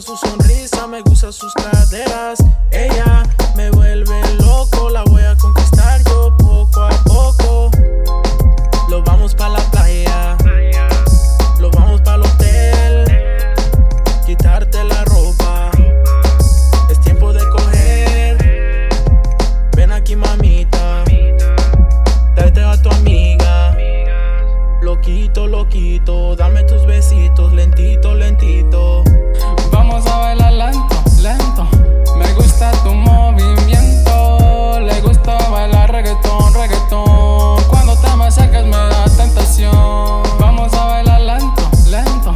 gusta su sonrisa, me gusta sus caderas. Ella me vuelve loco, la voy a conquistar yo poco a poco. Lo vamos pa' la playa, lo vamos pa'l hotel, quitarte la ropa, es tiempo de coger. Ven aquí mamita, tráete a tu amiga. Loquito, loquito, dame tus besitos, lentito, lentito. Vamos a bailar lento, lento. Me gusta tu movimiento. Le gusta bailar reggaetón, reggaetón. Cuando te me acercas me da tentación. Vamos a bailar lento, lento.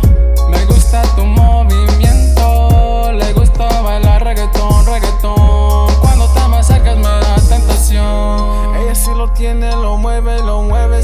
Me gusta tu movimiento. Le gusta bailar reggaetón, reggaetón. Cuando te me acercas me da tentación. Ella sí lo tiene, lo mueve,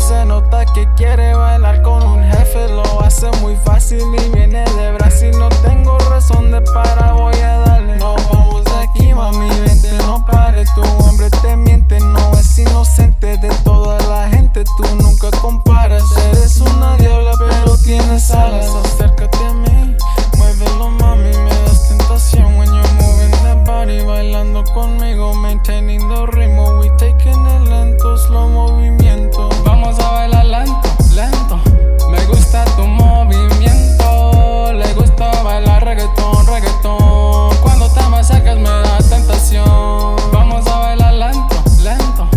se nota que quiere bailar con un jefe. Lo hace muy fácil y viene de Brasil. No tengo razón de parar, voy a darle. No vamos de aquí, mami, vente, no pares. Tu hombre te miente, no es inocente. De toda la gente tú nunca comparas. Eres una diabla pero tienes alas. Acércate a mí, muévelo mami, me das tentación. When you're moving that body, bailando conmigo, maintaining the ritmo. We taking it lento, slow movimiento. Vamos a bailar lento, lento. Me gusta tu movimiento. Le gusta bailar reggaetón, reggaetón. Cuando te me acercas me da tentación. Vamos a bailar lento, lento.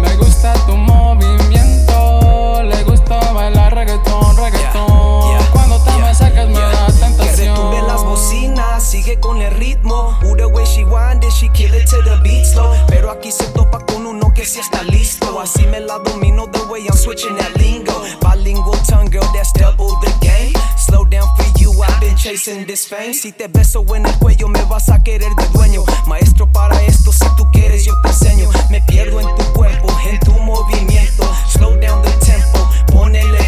Me gusta tu movimiento. Le gusta bailar reggaetón, reggaetón. Cuando te me acercas me da tentación. Que retumben las bocinas, sigue con el ritmo. Ooh, the way she wind it, she kill it to the beat slow. Pero aquí se topa con uno que sí está listo. Así me la domino, the way I'm switching that lingo. Bilingual tongue girl, that's double the game. Slow down for you, I've been chasing this fame. Si te beso en el cuello me vas a querer de dueño. Maestro para esto, si tú quieres yo te enseño. Me pierdo en tu cuerpo, en tu movimiento. Slow down the tempo, ponele